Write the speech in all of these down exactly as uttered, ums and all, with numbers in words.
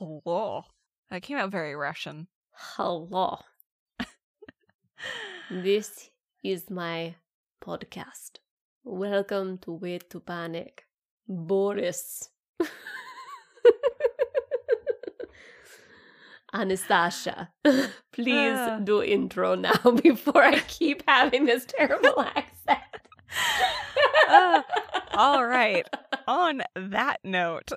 Hello. That came out very Russian. Hello. This is my podcast. Welcome to Wait to Panic. Boris. Anastasia, please uh. do intro now before I keep having this terrible accent. uh, all right. On that note...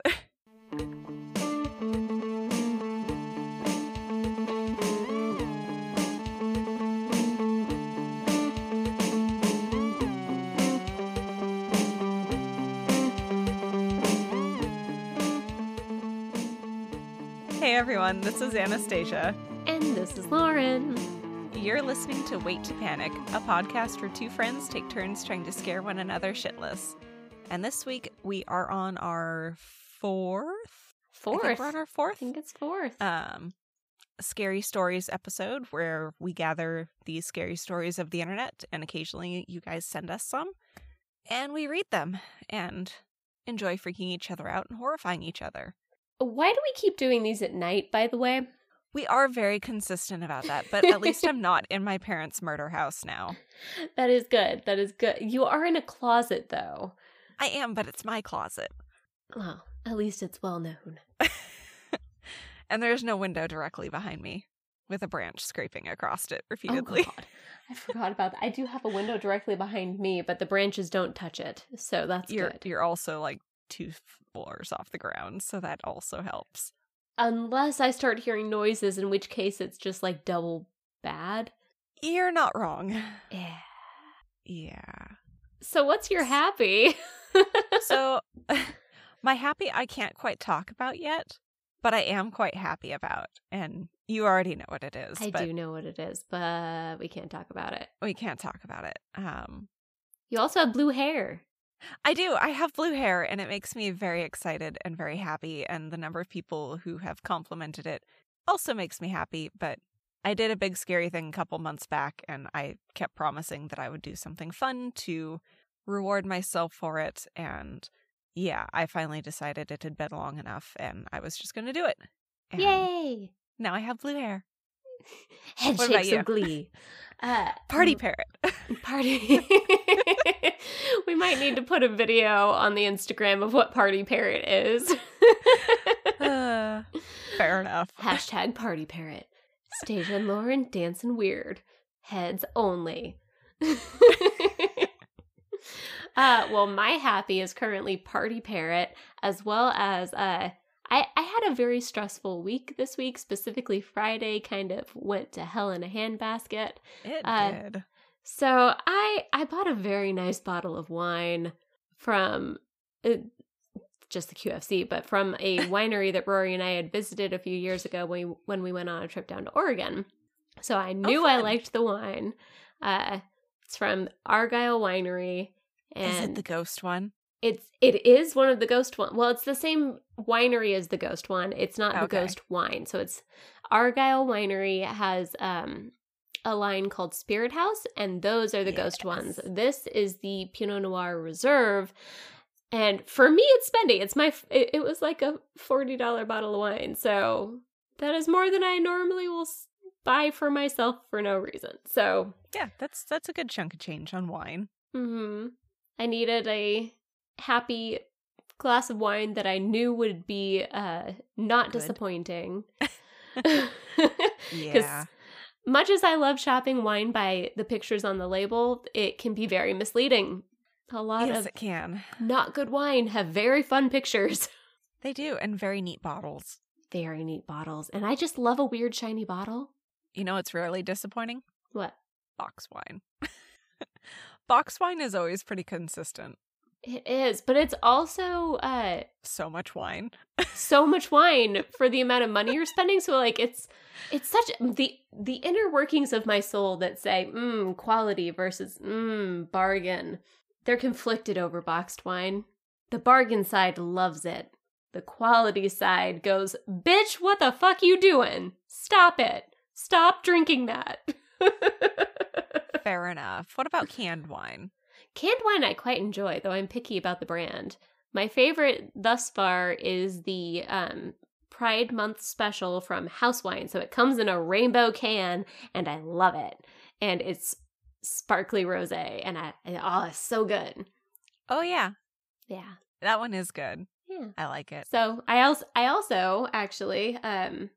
Hey everyone, this is Anastasia. And this is Loren. You're listening to Wait to Panic, a podcast where two friends take turns trying to scare one another shitless. And this week we are on our fourth? Fourth. I think we're on our fourth. I think it's fourth. Um, scary stories episode where we gather these scary stories of the internet, and occasionally you guys send us some, and we read them and enjoy freaking each other out and horrifying each other. Why do we keep doing these at night, by the way? We are very consistent about that, but at least I'm not in my parents' murder house now. That is good. That is good. You are in a closet, though. I am, but it's my closet. Oh, at least it's well known. And there's no window directly behind me with a branch scraping across it repeatedly. Oh, God. I forgot about that. I do have a window directly behind me, but the branches don't touch it, so that's you're, good. You're also, like, two floors off the ground, so that also helps. Unless I start hearing noises, in which case it's just like double bad. You're not wrong. Yeah. Yeah. So what's your happy? So my happy I can't quite talk about yet, but I am quite happy about. And you already know what it is. I do know what it is, but we can't talk about it. We can't talk about it. Um, you also have blue hair. I do. I have blue hair, and it makes me very excited and very happy, and the number of people who have complimented it also makes me happy, but I did a big scary thing a couple months back, and I kept promising that I would do something fun to reward myself for it, and yeah, I finally decided it had been long enough, and I was just going to do it. And Yay! Now I have blue hair. Headshakes of glee. Uh, party parrot. Party. We might need to put a video on the Instagram of what party parrot is. uh, fair enough. Hashtag party parrot. Stasia and Lauren dancing weird. Heads only. uh, well, my happy is currently party parrot, as well as... Uh, I, I had a very stressful week this week, specifically Friday kind of went to hell in a handbasket. It uh, did. So I I bought a very nice bottle of wine from uh, just the Q F C, but from a winery that Rory and I had visited a few years ago when we, when we went on a trip down to Oregon. So I knew oh, I liked the wine. Uh, it's from Argyle Winery. And is it the ghost one? It's it is one of the ghost one. Well, it's the same winery as the ghost one. It's not okay. The ghost wine. So it's Argyle Winery has um, a line called Spirit House, and those are the yes. ghost ones. This is the Pinot Noir Reserve, and for me, it's spendy. It's my it, it was like a forty dollar bottle of wine, so that is more than I normally will buy for myself for no reason. So yeah, that's that's a good chunk of change on wine. Mm-hmm. I needed a happy glass of wine that I knew would be uh, not Good. disappointing. Yeah. Much as I love shopping wine by the pictures on the label, it can be very misleading. A lot yes, of it can. Not good wine have very fun pictures. They do, and very neat bottles. Very neat bottles. And I just love a weird shiny bottle. You know it's really disappointing? What? Box wine. Box wine is always pretty consistent. It is, but it's also uh, so much wine, so much wine for the amount of money you're spending. So like, it's it's such the the inner workings of my soul that say, mm, quality versus mm, bargain. They're conflicted over boxed wine. The bargain side loves it. The quality side goes, bitch, what the fuck you doing? Stop it. Stop drinking that. Fair enough. What about canned wine? Canned wine I quite enjoy, though I'm picky about the brand. My favorite thus far is the um, Pride Month special from House Wine. So it comes in a rainbow can, and I love it. And it's sparkly rosé, and I oh, it's so good. Oh yeah, yeah, that one is good. Yeah, I like it. So I also, I also actually um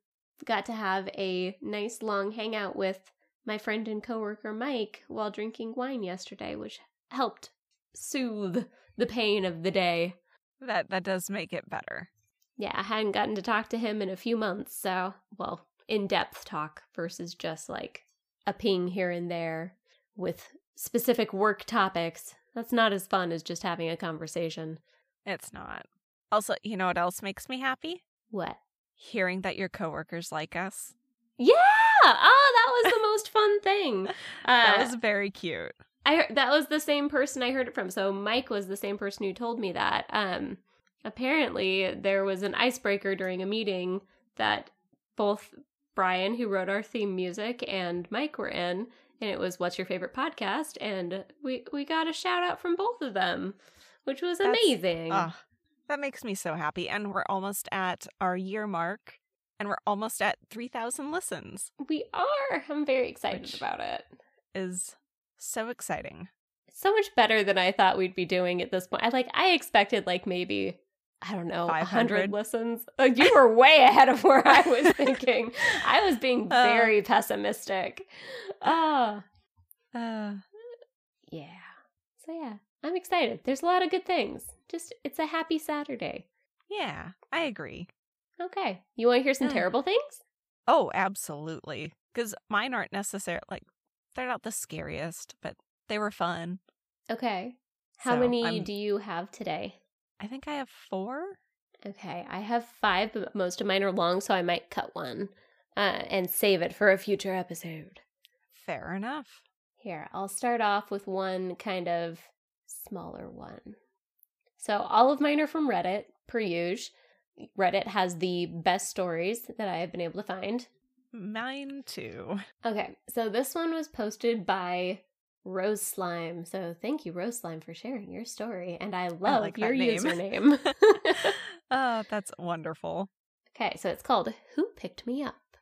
got to have a nice long hangout with my friend and coworker Mike while drinking wine yesterday, which helped soothe the pain of the day. That that does make it better. Yeah, I hadn't gotten to talk to him in a few months, so, well, in-depth talk versus just, like, a ping here and there with specific work topics. That's not as fun as just having a conversation. It's not. Also, you know what else makes me happy? What? Hearing that your coworkers like us. Yeah! Oh, that was the most fun thing. Uh, that was very cute. I heard, that was the same person I heard it from. So Mike was the same person who told me that. Um, apparently, there was an icebreaker during a meeting that both Brian, who wrote our theme music, and Mike were in. And it was, what's your favorite podcast? And we, we got a shout out from both of them, which was That's, amazing. Uh, that makes me so happy. And we're almost at our year mark. And we're almost at three thousand listens. We are. I'm very excited which about it. Is so exciting. So much better than I thought we'd be doing at this point. I like I expected like maybe, I don't know, one hundred listens. Like, you were way ahead of where I was thinking. I was being very uh, pessimistic. Oh. Uh, yeah. So yeah, I'm excited. There's a lot of good things. Just, it's a happy Saturday. Yeah, I agree. Okay. You want to hear some terrible things? Oh, absolutely. Because mine aren't necessarily, like, they're not the scariest, but they were fun. Okay. How so many I'm, do you have today? I think I have four. Okay. I have five, but most of mine are long, so I might cut one uh, and save it for a future episode. Fair enough. Here, I'll start off with one kind of smaller one. So all of mine are from Reddit, per usual. Reddit has the best stories that I have been able to find. Mine too. Okay, so this one was posted by Rose Slime. So thank you, Rose Slime, for sharing your story. And I love I like your username. Oh, that's wonderful. Okay, so it's called Who Picked Me Up?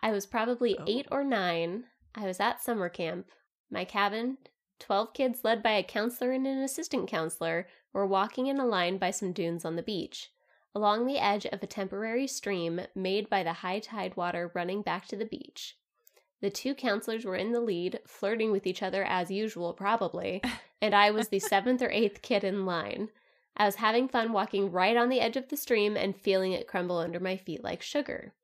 I was probably oh. eight or nine. I was at summer camp. My cabin, twelve kids led by a counselor and an assistant counselor, were walking in a line by some dunes on the beach. Along the edge of a temporary stream made by the high tide water running back to the beach. The two counselors were in the lead, flirting with each other as usual, probably, and I was the seventh or eighth kid in line. I was having fun walking right on the edge of the stream and feeling it crumble under my feet like sugar.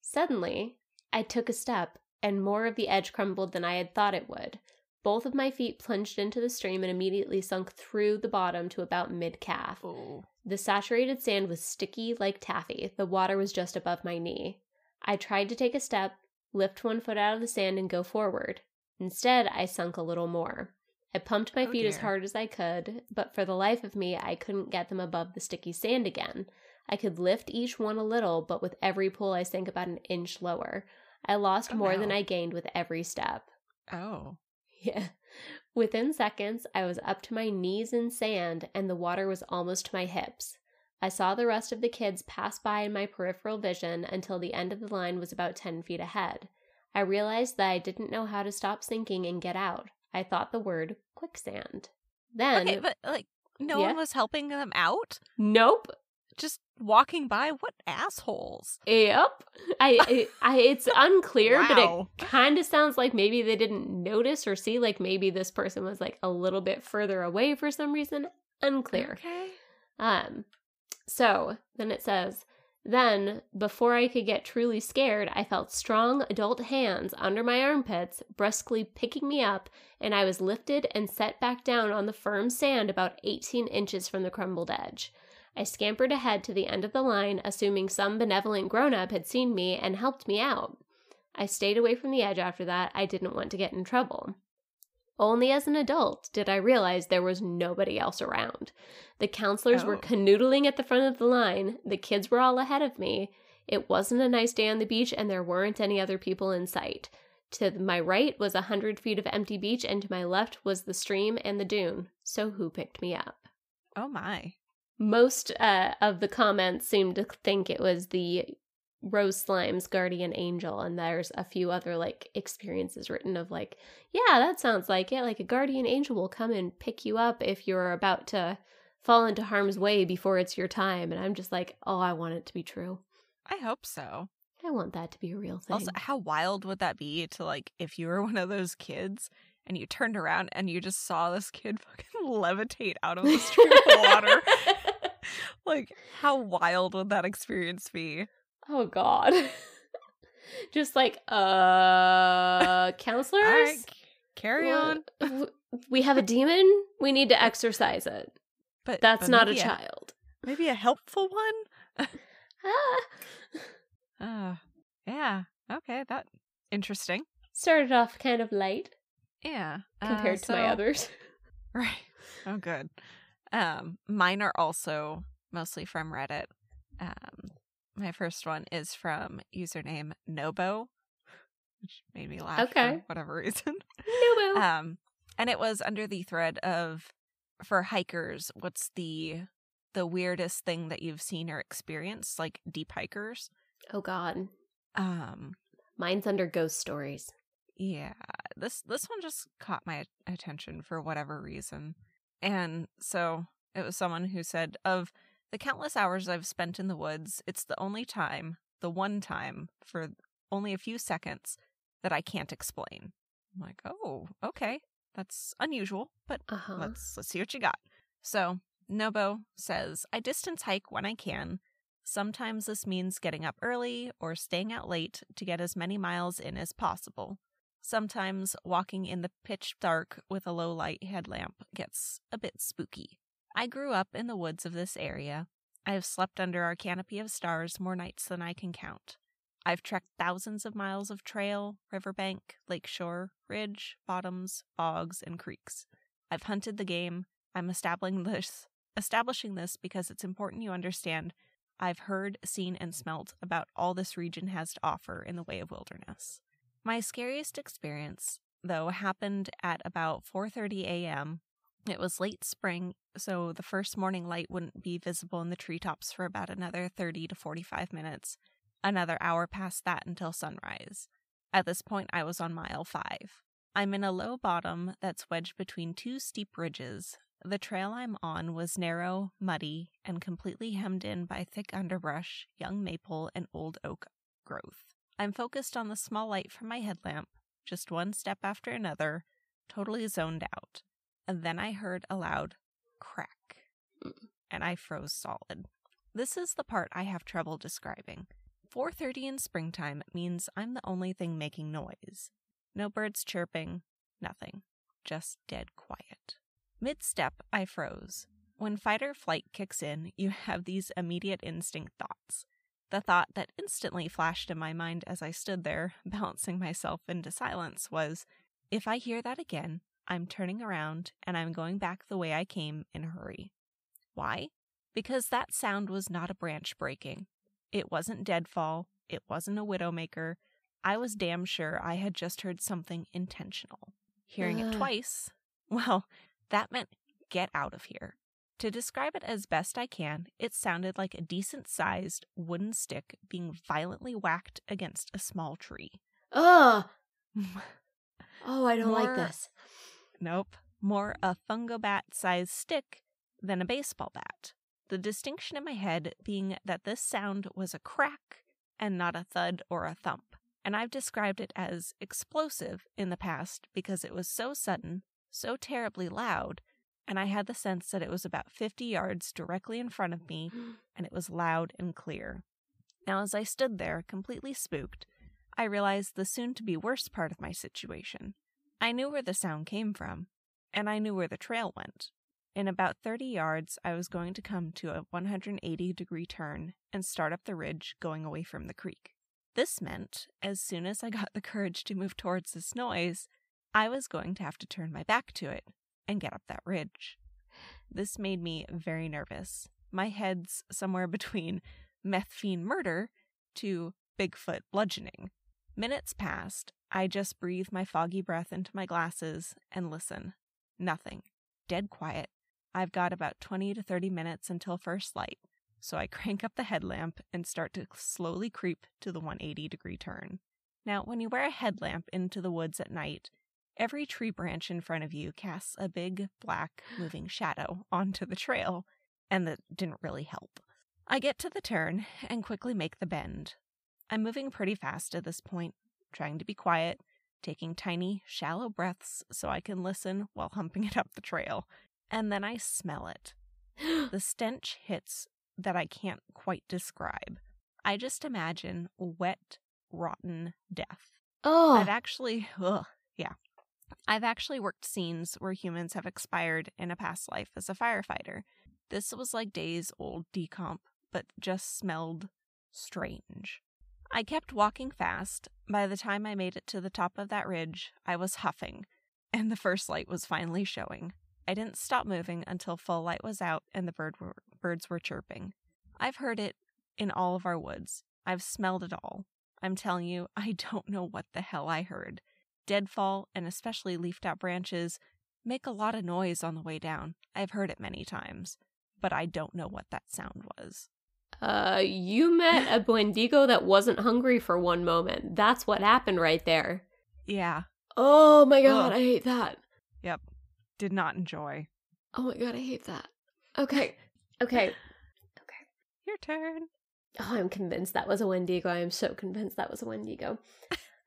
Suddenly, I took a step, and more of the edge crumbled than I had thought it would. Both of my feet plunged into the stream and immediately sunk through the bottom to about mid-calf. Oh. The saturated sand was sticky like taffy. The water was just above my knee. I tried to take a step, lift one foot out of the sand, and go forward. Instead, I sunk a little more. I pumped my oh feet dear. as hard as I could, but for the life of me, I couldn't get them above the sticky sand again. I could lift each one a little, but with every pull, I sank about an inch lower. I lost oh, more no. than I gained with every step. Oh. Yeah. Within seconds, I was up to my knees in sand, and the water was almost to my hips. I saw the rest of the kids pass by in my peripheral vision until the end of the line was about ten feet ahead. I realized that I didn't know how to stop sinking and get out. I thought the word quicksand. Then, okay, but like, no yeah. one was helping them out? Nope. Just walking by? What assholes? Yep. I, I, I it's unclear, wow. but it kind of sounds like maybe they didn't notice or see. Like maybe this person was like a little bit further away for some reason. Unclear. Okay. Um. So then it says, then before I could get truly scared, I felt strong adult hands under my armpits brusquely picking me up, and I was lifted and set back down on the firm sand about eighteen inches from the crumbled edge. I scampered ahead to the end of the line, assuming some benevolent grown-up had seen me and helped me out. I stayed away from the edge after that. I didn't want to get in trouble. Only as an adult did I realize there was nobody else around. The counselors oh. were canoodling at the front of the line. The kids were all ahead of me. It wasn't a nice day on the beach, and there weren't any other people in sight. To my right was a hundred feet of empty beach, and to my left was the stream and the dune. So who picked me up? Oh my. most uh, of the comments seemed to think it was the Rose Slime's guardian angel, and there's a few other like experiences written of like, yeah, that sounds like it. Like a guardian angel will come and pick you up if you're about to fall into harm's way before it's your time. And I'm just like, oh, I want it to be true. I hope so. I want that to be a real thing. Also, how wild would that be to, like, if you were one of those kids and you turned around and you just saw this kid fucking levitate out of the stream of water? Like, how wild would that experience be? Oh, God. Just like, uh, counselors? All right, carry well, on. We have a demon. We need to exorcise it. But that's but not a child. A, maybe a helpful one? Ah. Oh, yeah. Okay, that interesting. Started off kind of light. Yeah. Compared uh, so, to my others. Right. Oh, good. Um, mine are also mostly from Reddit. Um, my first one is from username Nobo, which made me laugh okay. for whatever reason. Nobo. Um, and it was under the thread of, for hikers, what's the the weirdest thing that you've seen or experienced, like deep hikers? Oh, God. Um, Mine's under ghost stories. Yeah. This this one just caught my attention for whatever reason. And so it was someone who said, of the countless hours I've spent in the woods, it's the only time, the one time, for only a few seconds that I can't explain. I'm like, oh, okay. That's unusual, but uh-huh. let's, let's see what you got. So Nobo says, I distance hike when I can. Sometimes this means getting up early or staying out late to get as many miles in as possible. Sometimes walking in the pitch dark with a low light headlamp gets a bit spooky. I grew up in the woods of this area. I have slept under our canopy of stars more nights than I can count. I've trekked thousands of miles of trail, riverbank, lakeshore, ridge, bottoms, bogs, and creeks. I've hunted the game. I'm establishing this, establishing this because it's important you understand I've heard, seen, and smelt about all this region has to offer in the way of wilderness. My scariest experience, though, happened at about four thirty a.m. It was late spring, so the first morning light wouldn't be visible in the treetops for about another thirty to forty-five minutes, another hour past that until sunrise. At this point, I was on mile five. I'm in a low bottom that's wedged between two steep ridges. The trail I'm on was narrow, muddy, and completely hemmed in by thick underbrush, young maple, and old oak growth. I'm focused on the small light from my headlamp, just one step after another, totally zoned out. And then I heard a loud crack, and I froze solid. This is the part I have trouble describing. four thirty in springtime means I'm the only thing making noise. No birds chirping, nothing, just dead quiet. Mid-step, I froze. When fight or flight kicks in, you have these immediate instinct thoughts. The thought that instantly flashed in my mind as I stood there, balancing myself into silence, was, if I hear that again, I'm turning around and I'm going back the way I came in a hurry. Why? Because that sound was not a branch breaking. It wasn't deadfall. It wasn't a widowmaker. I was damn sure I had just heard something intentional. Hearing it twice, well... that meant get out of here. To describe it as best I can, it sounded like a decent-sized wooden stick being violently whacked against a small tree. Ugh! Oh, I don't more, like this. Nope. More a fungobat-sized stick than a baseball bat. The distinction in my head being that this sound was a crack and not a thud or a thump. And I've described it as explosive in the past because it was so sudden, so terribly loud, and I had the sense that it was about fifty yards directly in front of me, and it was loud and clear. Now, as I stood there, completely spooked, I realized the soon-to-be worse part of my situation. I knew where the sound came from, and I knew where the trail went. In about thirty yards, I was going to come to a one hundred eighty degree turn and start up the ridge going away from the creek. This meant, as soon as I got the courage to move towards this noise, I was going to have to turn my back to it and get up that ridge. This made me very nervous. My head's somewhere between meth fiend murder to Bigfoot bludgeoning. Minutes passed. I just breathe my foggy breath into my glasses and listen. Nothing. Dead quiet. I've got about twenty to thirty minutes until first light, so I crank up the headlamp and start to slowly creep to the one hundred eighty degree turn. Now, when you wear a headlamp into the woods at night, every tree branch in front of you casts a big, black, moving shadow onto the trail, and that didn't really help. I get to the turn and quickly make the bend. I'm moving pretty fast at this point, trying to be quiet, taking tiny, shallow breaths so I can listen while humping it up the trail. And then I smell it. The stench hits that I can't quite describe. I just imagine wet, rotten death. Oh! I've actually... Ugh, yeah. I've actually worked scenes where humans have expired in a past life as a firefighter. This was like days old decomp, but just smelled strange. I kept walking fast. By the time I made it to the top of that ridge, I was huffing, and the first light was finally showing. I didn't stop moving until full light was out and the bird were, birds were chirping. I've heard it in all of our woods. I've smelled it all. I'm telling you, I don't know what the hell I heard. Deadfall, and especially leafed out branches, make a lot of noise on the way down. I've heard it many times, but I don't know what that sound was. Uh, you met a Buendigo that wasn't hungry for one moment. That's what happened right there. Yeah. Oh my god, ugh. I hate that. Yep. Did not enjoy. Oh my god, I hate that. Okay. Okay. Okay. Your turn. Oh, I'm convinced that was a Wendigo. I am so convinced that was a Wendigo.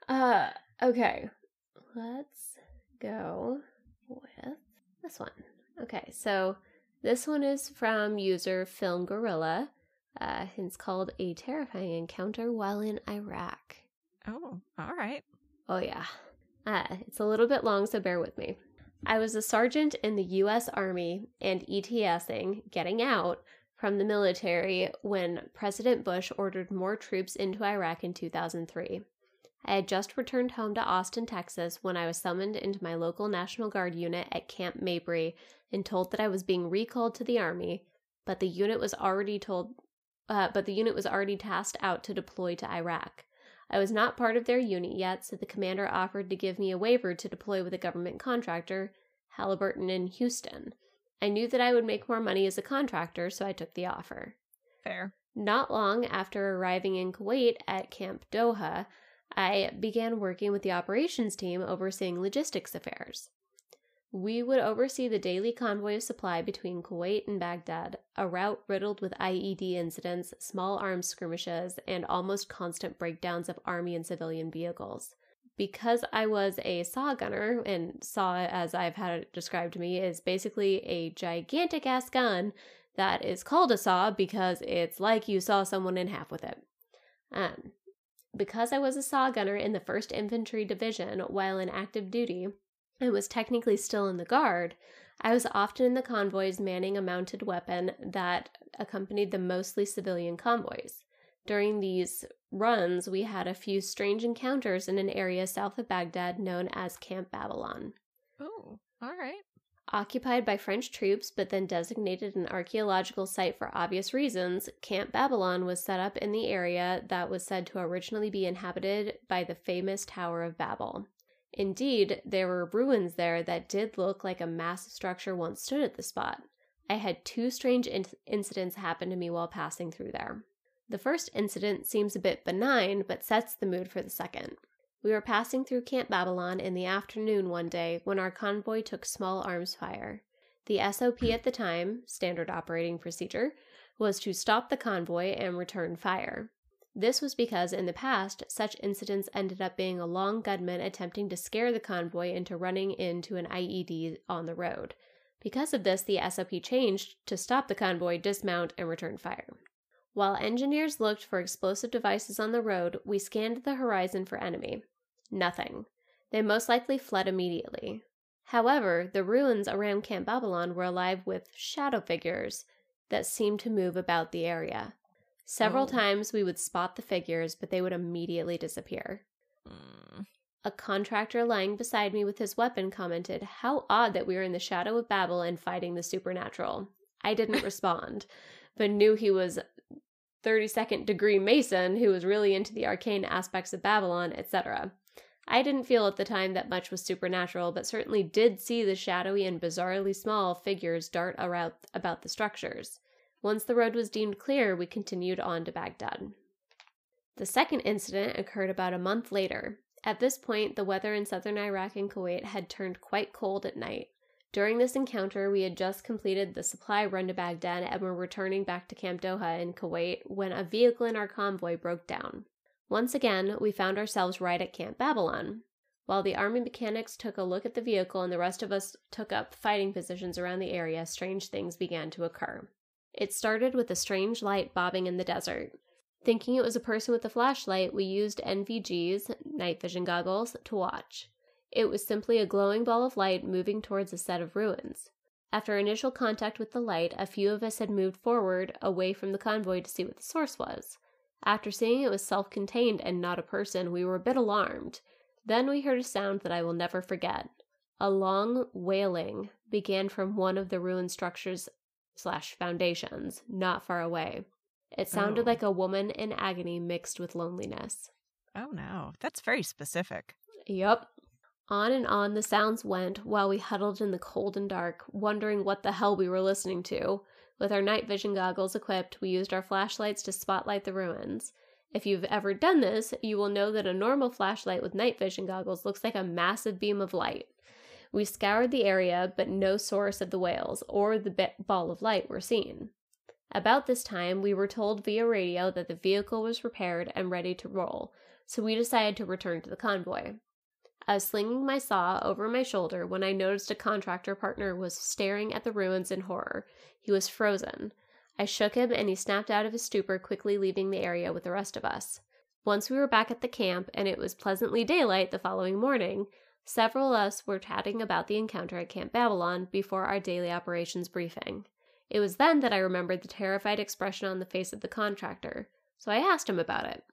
uh, okay. Let's go with this one. Okay, so this one is from user Film Gorilla. Uh, it's called A Terrifying Encounter While in Iraq. Oh, all right. Oh, yeah. Uh, it's a little bit long, so bear with me. I was a sergeant in the U S Army and ETSing, getting out, from the military when President Bush ordered more troops into Iraq in two thousand three. I had just returned home to Austin, Texas, when I was summoned into my local National Guard unit at Camp Mabry and told that I was being recalled to the Army, but the unit was already told... Uh, but the unit was already tasked out to deploy to Iraq. I was not part of their unit yet, so the commander offered to give me a waiver to deploy with a government contractor, Halliburton in Houston. I knew that I would make more money as a contractor, so I took the offer. Fair. Not long after arriving in Kuwait at Camp Doha, I began working with the operations team overseeing logistics affairs. We would oversee the daily convoy of supply between Kuwait and Baghdad, a route riddled with I E D incidents, small arms skirmishes, and almost constant breakdowns of army and civilian vehicles. Because I was a saw gunner, and saw, as I've had it described to me, is basically a gigantic-ass gun that is called a saw because it's like you saw someone in half with it. Um, because I was a saw gunner in the first Infantry Division while in active duty, and was technically still in the Guard, I was often in the convoys manning a mounted weapon that accompanied the mostly civilian convoys. During these runs, we had a few strange encounters in an area south of Baghdad known as Camp Babylon. Oh, all right. Occupied by French troops, but then designated an archaeological site for obvious reasons, Camp Babylon was set up in the area that was said to originally be inhabited by the famous Tower of Babel. Indeed, there were ruins there that did look like a massive structure once stood at the spot. I had two strange in- incidents happen to me while passing through there. The first incident seems a bit benign, but sets the mood for the second. We were passing through Camp Babylon in the afternoon one day when our convoy took small arms fire. The S O P at the time, standard operating procedure, was to stop the convoy and return fire. This was because, in the past, such incidents ended up being a long gunman attempting to scare the convoy into running into an I E D on the road. Because of this, the S O P changed to stop the convoy, dismount, and return fire. While engineers looked for explosive devices on the road, we scanned the horizon for enemy. Nothing. They most likely fled immediately. However, the ruins around Camp Babylon were alive with shadow figures that seemed to move about the area. Several oh. times we would spot the figures, but they would immediately disappear. Mm. A contractor lying beside me with his weapon commented, "How odd that we are in the shadow of Babel and fighting the supernatural." I didn't respond, but knew he was thirty-second degree Mason who was really into the arcane aspects of Babylon, et cetera. I didn't feel at the time that much was supernatural, but certainly did see the shadowy and bizarrely small figures dart around about the structures. Once the road was deemed clear, we continued on to Baghdad. The second incident occurred about a month later. At this point, the weather in southern Iraq and Kuwait had turned quite cold at night. During this encounter, we had just completed the supply run to Baghdad and were returning back to Camp Doha in Kuwait when a vehicle in our convoy broke down. Once again, we found ourselves right at Camp Babylon. While the army mechanics took a look at the vehicle and the rest of us took up fighting positions around the area, strange things began to occur. It started with a strange light bobbing in the desert. Thinking it was a person with a flashlight, we used N V Gs, night vision goggles, to watch. It was simply a glowing ball of light moving towards a set of ruins. After initial contact with the light, a few of us had moved forward, away from the convoy to see what the source was. After seeing it was self-contained and not a person, we were a bit alarmed. Then we heard a sound that I will never forget. A long wailing began from one of the ruined structures slash foundations, not far away. It sounded oh. like a woman in agony mixed with loneliness. Oh no, that's very specific. Yep. On and on the sounds went while we huddled in the cold and dark, wondering what the hell we were listening to. With our night vision goggles equipped, we used our flashlights to spotlight the ruins. If you've ever done this, you will know that a normal flashlight with night vision goggles looks like a massive beam of light. We scoured the area, but no source of the wails or the ball of light were seen. About this time, we were told via radio that the vehicle was repaired and ready to roll, so we decided to return to the convoy. I was slinging my saw over my shoulder when I noticed a contractor partner was staring at the ruins in horror. He was frozen. I shook him and he snapped out of his stupor, quickly leaving the area with the rest of us. Once we were back at the camp and it was pleasantly daylight the following morning, several of us were chatting about the encounter at Camp Babylon before our daily operations briefing. It was then that I remembered the terrified expression on the face of the contractor, so I asked him about it.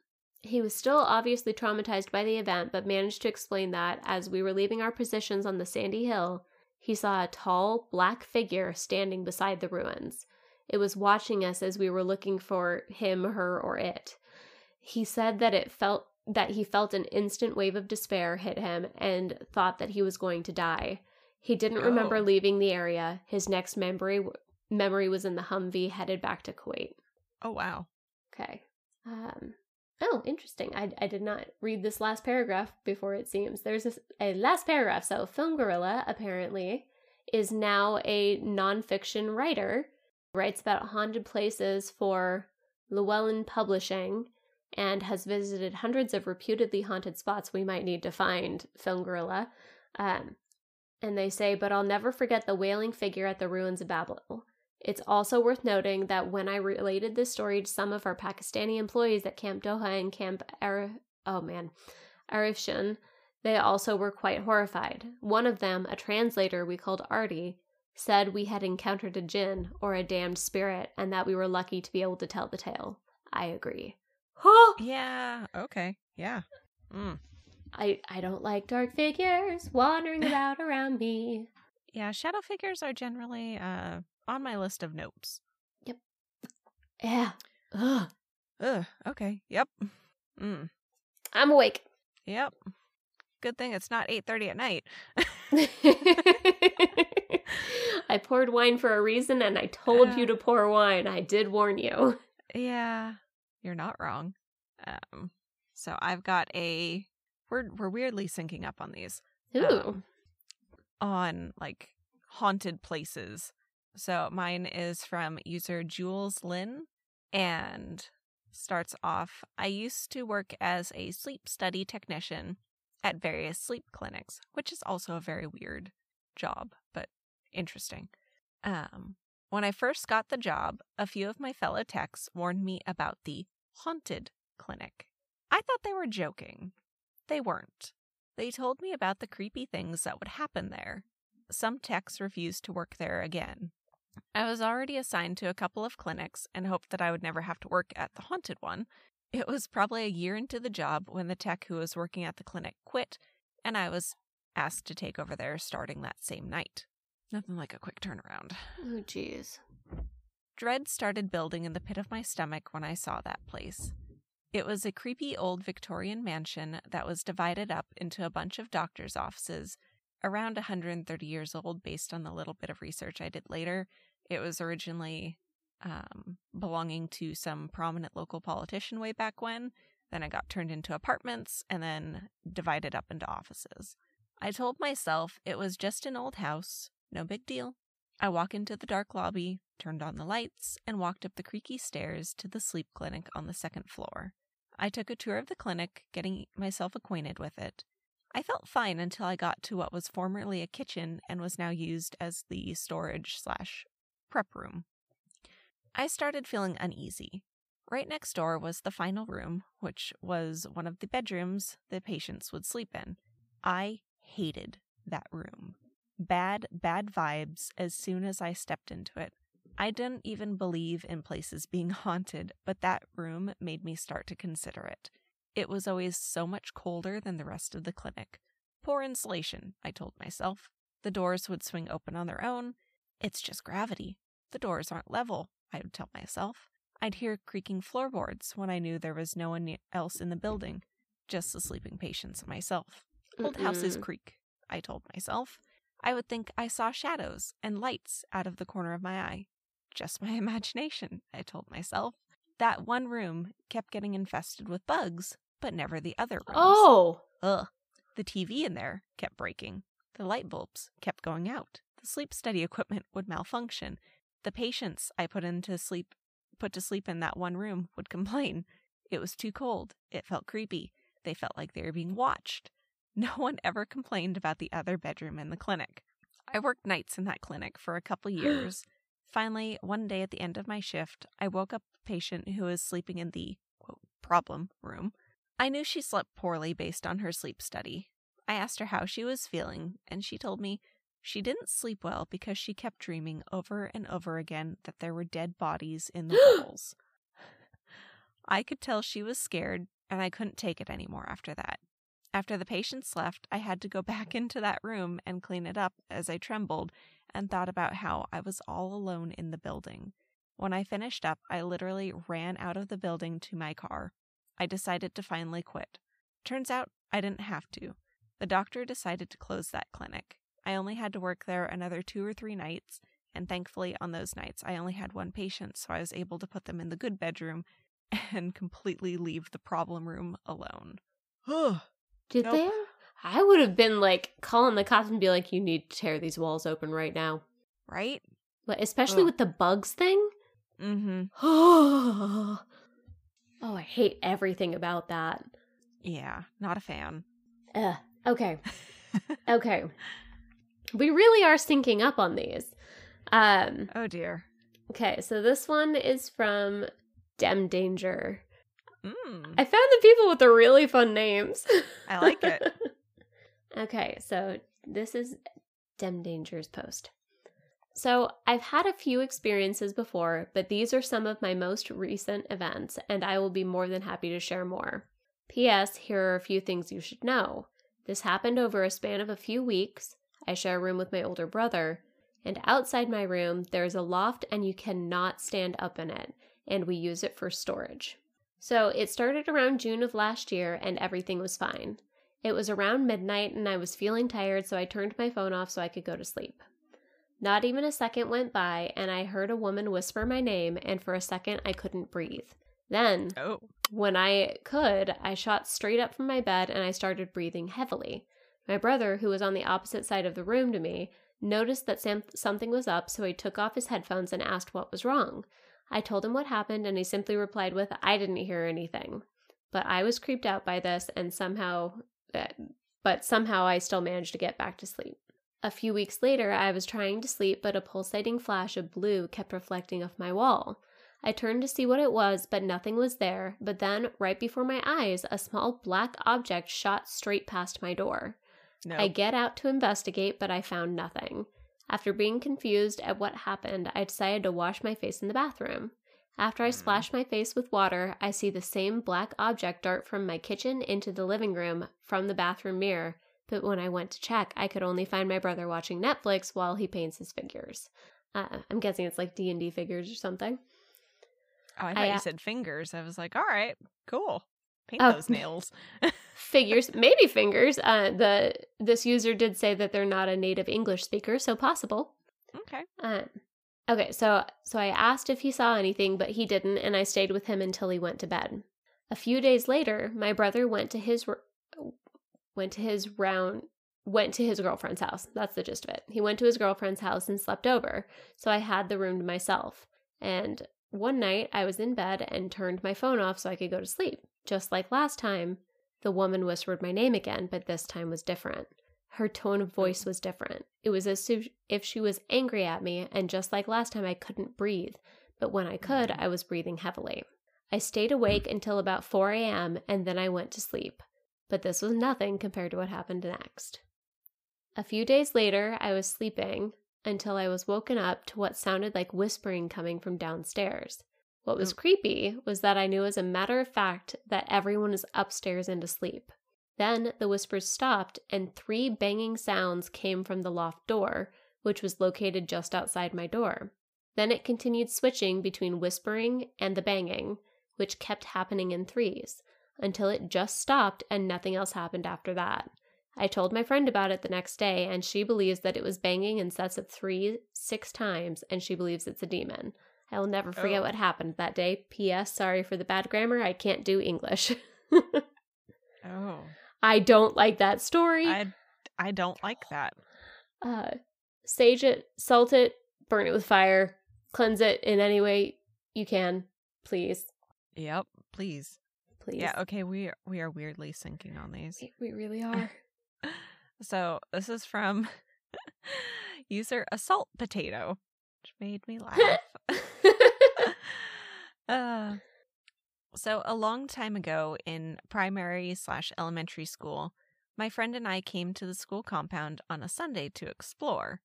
He was still obviously traumatized by the event, but managed to explain that, as we were leaving our positions on the sandy hill, he saw a tall, black figure standing beside the ruins. It was watching us as we were looking for him, her, or it. He said that it felt that he felt an instant wave of despair hit him and thought that he was going to die. He didn't oh. remember leaving the area. His next memory, memory was in the Humvee headed back to Kuwait. Oh, wow. Okay. Um... Oh, interesting. I, I did not read this last paragraph before, it seems. There's a, a last paragraph. So Film Gorilla, apparently, is now a nonfiction writer. Writes about haunted places for Llewellyn Publishing and has visited hundreds of reputedly haunted spots we might need to find, Film Gorilla. Um, and they say, but I'll never forget the wailing figure at the ruins of Babel. It's also worth noting that when I related this story to some of our Pakistani employees at Camp Doha and Camp Arif- oh man, Arifshan, they also were quite horrified. One of them, a translator we called Artie, said we had encountered a djinn or a damned spirit and that we were lucky to be able to tell the tale. I agree. Huh? Yeah. Okay. Yeah. Mm. I, I don't like dark figures wandering about around me. Yeah, shadow figures are generally... Uh... on my list of notes. Yep. Yeah. Ugh. Ugh. Okay. Yep. Mm. I'm awake. Yep. Good thing it's not eight thirty at night. I poured wine for a reason, and I told uh, you to pour wine. I did warn you. Yeah. You're not wrong. Um. So I've got a... We're, we're weirdly syncing up on these. Ooh. Um, on, like, haunted places. So mine is from user Jules Lin and starts off, I used to work as a sleep study technician at various sleep clinics, which is also a very weird job, but interesting. Um, when I first got the job, a few of my fellow techs warned me about the haunted clinic. I thought they were joking. They weren't. They told me about the creepy things that would happen there. Some techs refused to work there again. I was already assigned to a couple of clinics and hoped that I would never have to work at the haunted one. It was probably a year into the job when the tech who was working at the clinic quit, and I was asked to take over there starting that same night. Nothing like a quick turnaround. Oh, jeez. Dread started building in the pit of my stomach when I saw that place. It was a creepy old Victorian mansion that was divided up into a bunch of doctor's offices, around one hundred thirty years old based on the little bit of research I did later. It was originally um, belonging to some prominent local politician way back when. Then it got turned into apartments and then divided up into offices. I told myself it was just an old house, no big deal. I walked into the dark lobby, turned on the lights, and walked up the creaky stairs to the sleep clinic on the second floor. I took a tour of the clinic, getting myself acquainted with it. I felt fine until I got to what was formerly a kitchen and was now used as the storage slash prep room. I started feeling uneasy. Right next door was the final room, which was one of the bedrooms the patients would sleep in. I hated that room. Bad, bad vibes as soon as I stepped into it. I didn't even believe in places being haunted, but that room made me start to consider it. It was always so much colder than the rest of the clinic. Poor insulation, I told myself. The doors would swing open on their own. It's just gravity. The doors aren't level, I would tell myself. I'd hear creaking floorboards when I knew there was no one else in the building, just the sleeping patients and myself. Mm-mm. Old houses creak, I told myself. I would think I saw shadows and lights out of the corner of my eye. Just my imagination, I told myself. That one room kept getting infested with bugs, but never the other rooms. Oh! Ugh. The T V in there kept breaking. The light bulbs kept going out. The sleep study equipment would malfunction. The patients I put into sleep put to sleep in that one room would complain. It was too cold. It felt creepy. They felt like they were being watched. No one ever complained about the other bedroom in the clinic. I worked nights in that clinic for a couple years. Finally, one day at the end of my shift, I woke up a patient who was sleeping in the, quote, problem room. I knew she slept poorly based on her sleep study. I asked her how she was feeling, and she told me she didn't sleep well because she kept dreaming over and over again that there were dead bodies in the walls. I could tell she was scared, and I couldn't take it anymore after that. After the patients left, I had to go back into that room and clean it up as I trembled and thought about how I was all alone in the building. When I finished up, I literally ran out of the building to my car. I decided to finally quit. Turns out, I didn't have to. The doctor decided to close that clinic. I only had to work there another two or three nights, and thankfully on those nights I only had one patient, so I was able to put them in the good bedroom and completely leave the problem room alone. Did nope. they? I would have been, like, calling the cops and be like, you need to tear these walls open right now. Right? But especially Ugh. with the bugs thing? Mm-hmm. Oh, I hate everything about that. Yeah, not a fan. Ugh. Okay. Okay. We really are syncing up on these. Um, oh, dear. Okay, so this one is from Dem Danger. Mm. I found the people with the really fun names. I like it. Okay, so this is Dem Danger's post. So, I've had a few experiences before, but these are some of my most recent events, and I will be more than happy to share more. P S. Here are a few things you should know. This happened over a span of a few weeks. I share a room with my older brother, and outside my room, there is a loft and you cannot stand up in it, and we use it for storage. So, it started around June of last year, and everything was fine. It was around midnight and I was feeling tired, so I turned my phone off so I could go to sleep. Not even a second went by and I heard a woman whisper my name, and for a second I couldn't breathe. Then, oh. when I could, I shot straight up from my bed and I started breathing heavily. My brother, who was on the opposite side of the room to me, noticed that sam- something was up, so he took off his headphones and asked what was wrong. I told him what happened and he simply replied with, I didn't hear anything. But I was creeped out by this and somehow... but somehow I still managed to get back to sleep. A few weeks later, I was trying to sleep, but a pulsating flash of blue kept reflecting off my wall. I turned to see what it was, but nothing was there, but then, right before my eyes, a small black object shot straight past my door. Nope. I get out to investigate, but I found nothing. After being confused at what happened, I decided to wash my face in the bathroom. After I splash my face with water, I see the same black object dart from my kitchen into the living room from the bathroom mirror, but when I went to check, I could only find my brother watching Netflix while he paints his figures. Uh, I'm guessing it's like D and D figures or something. Oh, I thought I, you said fingers. I was like, all right. Cool. Paint uh, those nails. Figures, maybe fingers. Uh, the this user did say that they're not a native English speaker, so possible. Okay. Uh, okay, so so I asked if he saw anything, but he didn't, and I stayed with him until he went to bed. A few days later, my brother went to his went to his round went to his girlfriend's house. That's the gist of it. He went to his girlfriend's house and slept over, so I had the room to myself. And one night, I was in bed and turned my phone off so I could go to sleep. Just like last time, the woman whispered my name again, but this time was different. Her tone of voice was different. It was as if she was angry at me, and just like last time, I couldn't breathe. But when I could, I was breathing heavily. I stayed awake until about four a.m., and then I went to sleep. But this was nothing compared to what happened next. A few days later, I was sleeping until I was woken up to what sounded like whispering coming from downstairs. What was creepy was that I knew as a matter of fact that everyone was upstairs and asleep. Then the whispers stopped and three banging sounds came from the loft door, which was located just outside my door. Then it continued switching between whispering and the banging, which kept happening in threes, until it just stopped and nothing else happened after that. I told my friend about it the next day, and she believes that it was banging in sets of three, six times, and she believes it's a demon. I will never forget oh. what happened that day. P S. Sorry for the bad grammar. I can't do English. oh. I don't like that story. I, I don't like that. Uh, sage it, salt it, burn it with fire, cleanse it in any way you can, please. Yep, please. Please. Yeah, okay, we, we are weirdly sinking on these. We really are. So this is from user Assault Potato, which made me laugh. uh, so a long time ago in primary slash elementary school, my friend and I came to the school compound on a Sunday to explore.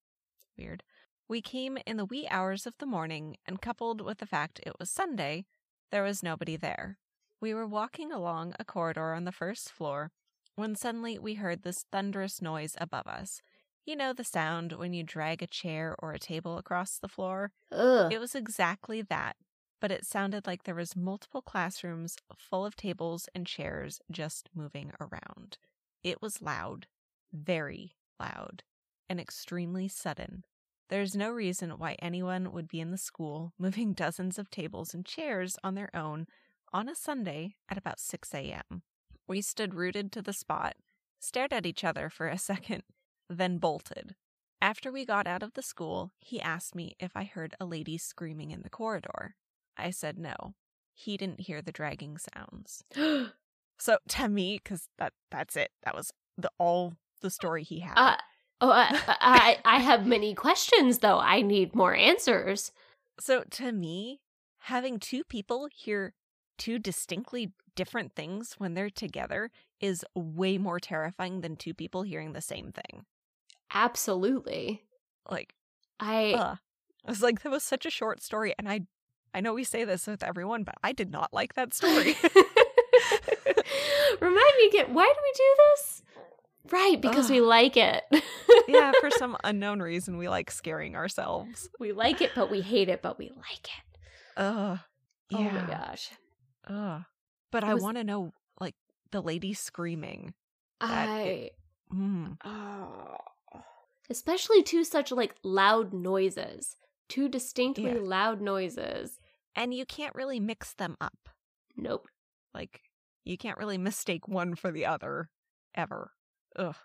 Weird. We came in the wee hours of the morning, and coupled with the fact it was Sunday, there was nobody there. We were walking along a corridor on the first floor when suddenly we heard this thunderous noise above us. You know the sound when you drag a chair or a table across the floor? Ugh. It was exactly that, but it sounded like there was multiple classrooms full of tables and chairs just moving around. It was loud, very loud, and extremely sudden. There's no reason why anyone would be in the school moving dozens of tables and chairs on their own on a Sunday at about six a.m. We stood rooted to the spot, stared at each other for a second, then bolted. After we got out of the school, he asked me if I heard a lady screaming in the corridor. I said no. He didn't hear the dragging sounds. So, to me, because that, that's it. That was the, all the story he had. Uh, oh, I, I, I have many questions, though. I need more answers. So, to me, having two people hear two distinctly different things when they're together is way more terrifying than two people hearing the same thing. Absolutely. Like, I, uh, I was like, that was such a short story, and I, I know we say this with everyone, but I did not like that story. Remind me again, why do we do this? Right, because Ugh. we like it. Yeah, for some unknown reason, we like scaring ourselves. We like it, but we hate it, but we like it. Ugh. Yeah. Oh my gosh. Ugh. But was, I want to know, like, the lady screaming. I. It, mm. oh. Especially two such, like, loud noises. Two distinctly yeah. loud noises. And you can't really mix them up. Nope. Like, you can't really mistake one for the other, ever. Ugh.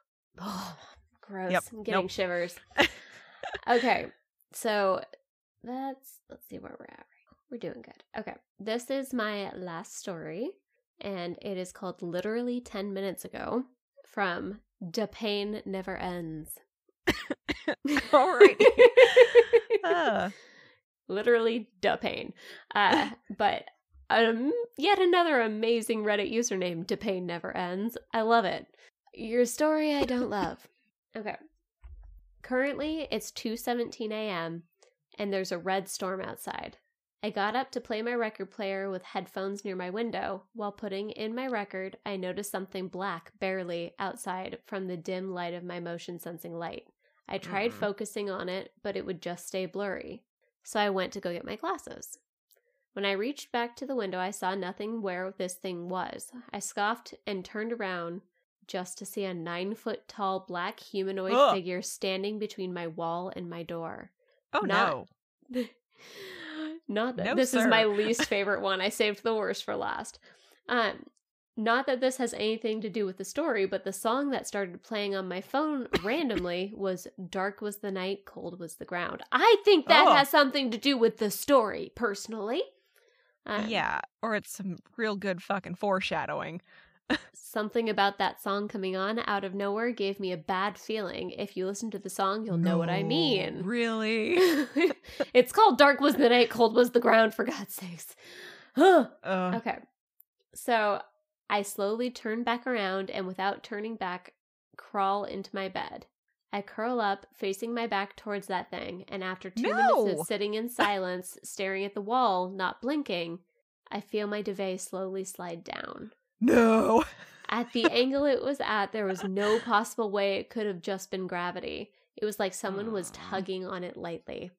Oh, gross. Yep. I'm getting nope. shivers. Okay. So, that's, let's see where we're at. We're doing good. Okay. This is my last story, and it is called Literally ten minutes Ago from De Pain Never Ends. Alrighty. uh. Literally De Pain. Uh, but um, yet another amazing Reddit username, De Pain Never Ends. I love it. Your story I don't love. Okay. Currently, it's two seventeen a.m., and there's a red storm outside. I got up to play my record player with headphones near my window. While putting in my record, I noticed something black, barely, outside from the dim light of my motion-sensing light. I tried mm. focusing on it, but it would just stay blurry. So I went to go get my glasses. When I reached back to the window, I saw nothing where this thing was. I scoffed and turned around just to see a nine-foot-tall black humanoid Ugh. figure standing between my wall and my door. Oh, Not- no. Not that no, this sir. is my least favorite one. I saved the worst for last. Um, not that this has anything to do with the story, but the song that started playing on my phone randomly was Dark Was the Night, Cold Was the Ground. I think that oh. has something to do with the story, personally. Um, yeah, or it's some real good fucking foreshadowing. Something about that song coming on out of nowhere gave me a bad feeling. If you listen to the song, you'll know no, what I mean. Really? It's called Dark Was the Night, Cold Was the Ground, for God's sakes. uh. Okay. So I slowly turn back around and, without turning back, crawl into my bed. I curl up, facing my back towards that thing, and after two no! minutes of sitting in silence, staring at the wall, not blinking, I feel my duvet slowly slide down. No. At the angle it was at, there was no possible way it could have just been gravity. It was like someone Aww. was tugging on it lightly.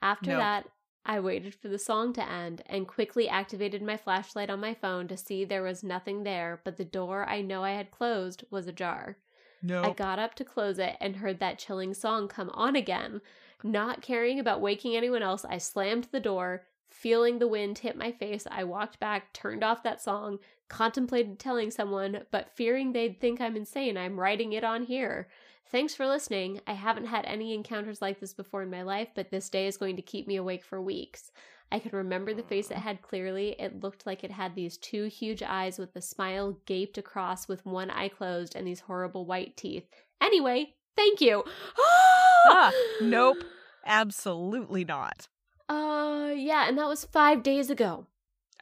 After nope. that, I waited for the song to end and quickly activated my flashlight on my phone to see there was nothing there, but the door I know I had closed was ajar. Nope. I got up to close it and heard that chilling song come on again. Not caring about waking anyone else, I slammed the door. Feeling the wind hit my face, I walked back, turned off that song, contemplated telling someone, but fearing they'd think I'm insane, I'm writing it on here. Thanks for listening. I haven't had any encounters like this before in my life, but this day is going to keep me awake for weeks. I can remember the face it had clearly. It looked like it had these two huge eyes with a smile gaped across with one eye closed and these horrible white teeth. Anyway, thank you. ah, nope. Absolutely not. Uh, yeah, and that was five days ago.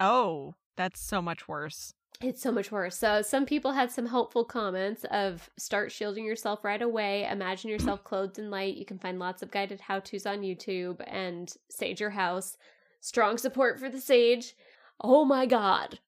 Oh, that's so much worse. It's so much worse. So some people had some helpful comments of start shielding yourself right away, imagine yourself clothed in light. You can find lots of guided how-tos on YouTube, and sage your house. Strong support for the sage. Oh my God.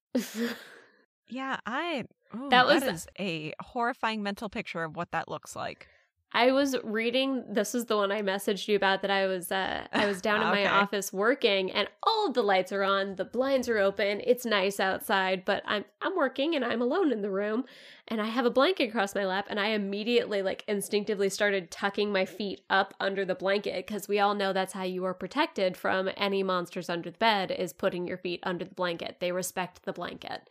yeah, I... Ooh, that was that is a horrifying mental picture of what that looks like. I was reading, this is the one I messaged you about, that I was uh, I was down in okay. my office working, and all of the lights are on, the blinds are open, it's nice outside, but I'm I'm working and I'm alone in the room, and I have a blanket across my lap, and I immediately, like, instinctively started tucking my feet up under the blanket, because we all know that's how you are protected from any monsters under the bed, is putting your feet under the blanket. They respect the blanket.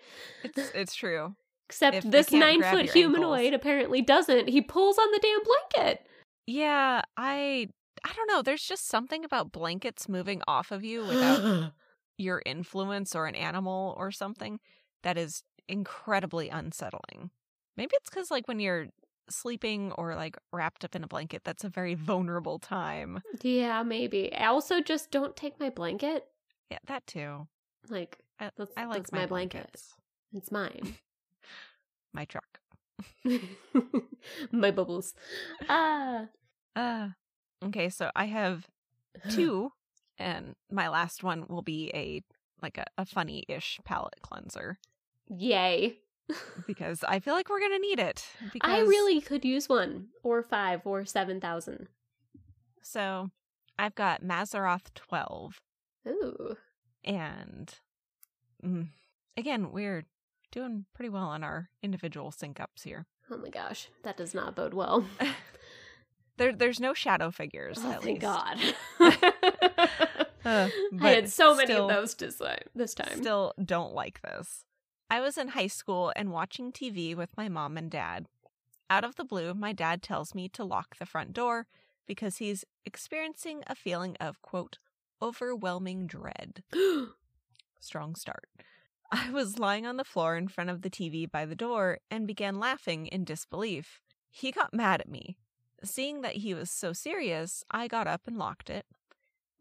It's, it's true. Except if this nine-foot humanoid ankles. apparently doesn't. He pulls on the damn blanket. Yeah, I I don't know. There's just something about blankets moving off of you without your influence or an animal or something that is incredibly unsettling. Maybe it's because, like, when you're sleeping or, like, wrapped up in a blanket, that's a very vulnerable time. Yeah, maybe. I also just don't take my blanket. Yeah, that too. Like, I, that's, I like that's my, my blanket. Blankets. It's mine. My truck. My bubbles. Ah. Uh, uh, okay, so I have two, and my last one will be a like a, a funny-ish palate cleanser. Yay. Because I feel like we're going to need it. Because I really could use one, or five, or seven thousand. So I've got Mazaroth twelve. Ooh. And, mm, again, weird. Doing pretty well on our individual sync-ups here. Oh my gosh, that does not bode well. there, There's no shadow figures, oh, at thank least. Thank God. uh, I had so many still, of those dis- this time. Still don't like this. I was in high school and watching T V with my mom and dad. Out of the blue, my dad tells me to lock the front door because he's experiencing a feeling of, quote, overwhelming dread. Strong start. I was lying on the floor in front of the T V by the door and began laughing in disbelief. He got mad at me. Seeing that he was so serious, I got up and locked it.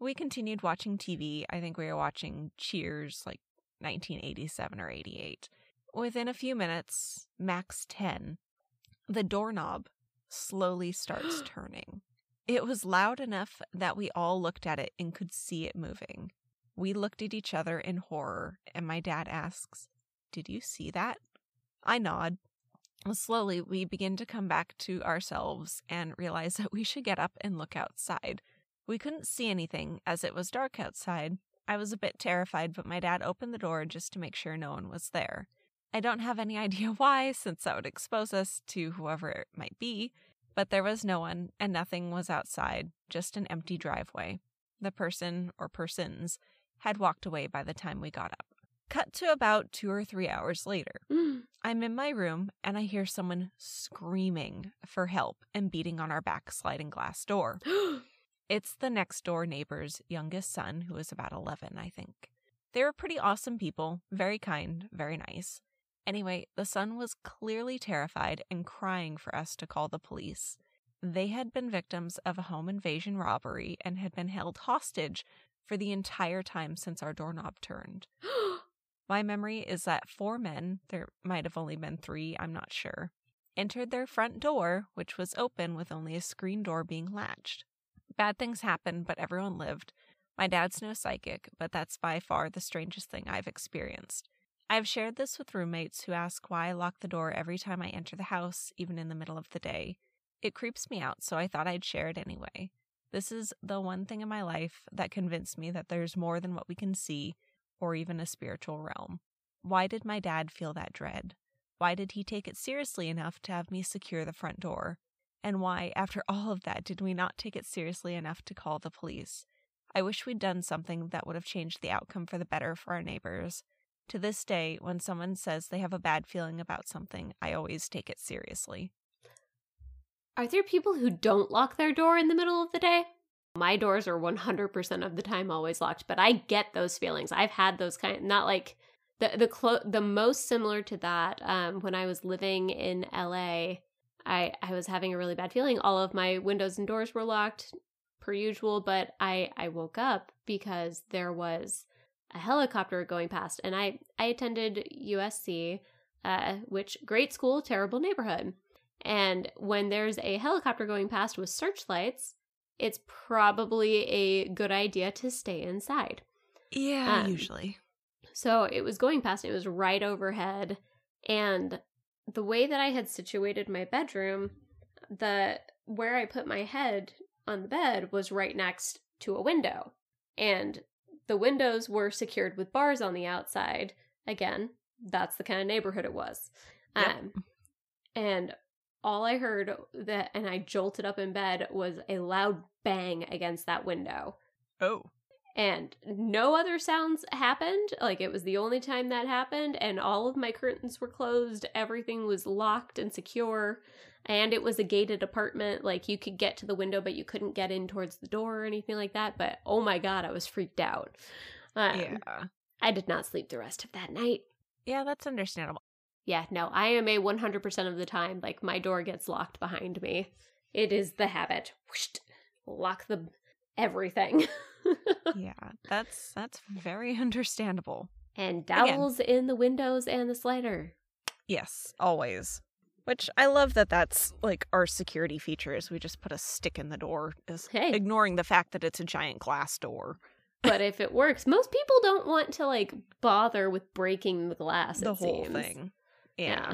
We continued watching T V. I think we were watching Cheers, like nineteen eighty-seven or eighty-eight. Within a few minutes, max ten, the doorknob slowly starts turning. It was loud enough that we all looked at it and could see it moving. We looked at each other in horror, and my dad asks, "Did you see that?" I nod. Slowly, we begin to come back to ourselves and realize that we should get up and look outside. We couldn't see anything as it was dark outside, I was a bit terrified, but my dad opened the door just to make sure no one was there. I don't have any idea why, since that would expose us to whoever it might be, but there was no one and nothing was outside, just an empty driveway. The person, or persons, had walked away by the time we got up. Cut to about two or three hours later. Mm. I'm in my room and I hear someone screaming for help and beating on our back sliding glass door. It's the next door neighbor's youngest son, who is about eleven, I think. They were pretty awesome people, very kind, very nice. Anyway, the son was clearly terrified and crying for us to call the police. They had been victims of a home invasion robbery and had been held hostage for the entire time since our doorknob turned. My memory is that four men, there might have only been three, I'm not sure, entered their front door, which was open with only a screen door being latched. Bad things happened, but everyone lived. My dad's no psychic, but that's by far the strangest thing I've experienced. I've shared this with roommates who ask why I lock the door every time I enter the house, even in the middle of the day. It creeps me out, so I thought I'd share it anyway. This is the one thing in my life that convinced me that there's more than what we can see, or even a spiritual realm. Why did my dad feel that dread? Why did he take it seriously enough to have me secure the front door? And why, after all of that, did we not take it seriously enough to call the police? I wish we'd done something that would have changed the outcome for the better for our neighbors. To this day, when someone says they have a bad feeling about something, I always take it seriously. Are there people who don't lock their door in the middle of the day? My doors are one hundred percent of the time always locked, but I get those feelings. I've had those kind, not like, the the clo- the most similar to that, um, when I was living in L A, I, I was having a really bad feeling. All of my windows and doors were locked, per usual, but I, I woke up because there was a helicopter going past, and I, I attended U S C, uh, which, great school, terrible neighborhood. And when there's a helicopter going past with searchlights, it's probably a good idea to stay inside. Yeah, um, usually. So it was going past, it was right overhead, and the way that I had situated my bedroom, the where I put my head on the bed was right next to a window, and the windows were secured with bars on the outside. Again, that's the kind of neighborhood it was. Yep. Um, and all I heard, that, and I jolted up in bed, was a loud bang against that window. Oh. And no other sounds happened. Like, it was the only time that happened, and all of my curtains were closed. Everything was locked and secure, and it was a gated apartment. Like, you could get to the window, but you couldn't get in towards the door or anything like that. But, oh my God, I was freaked out. Um, yeah. I did not sleep the rest of that night. Yeah, that's understandable. Yeah, no, I am a one hundred percent of the time, like, my door gets locked behind me. It is the habit. Whoosh, lock the everything. Yeah, that's that's very understandable. And dowels Again. in the windows and the slider. Yes, always. Which I love that that's, like, our security feature is we just put a stick in the door, is hey. ignoring the fact that it's a giant glass door. But if it works, most people don't want to, like, bother with breaking the glass, the it whole seems. thing. Yeah. yeah.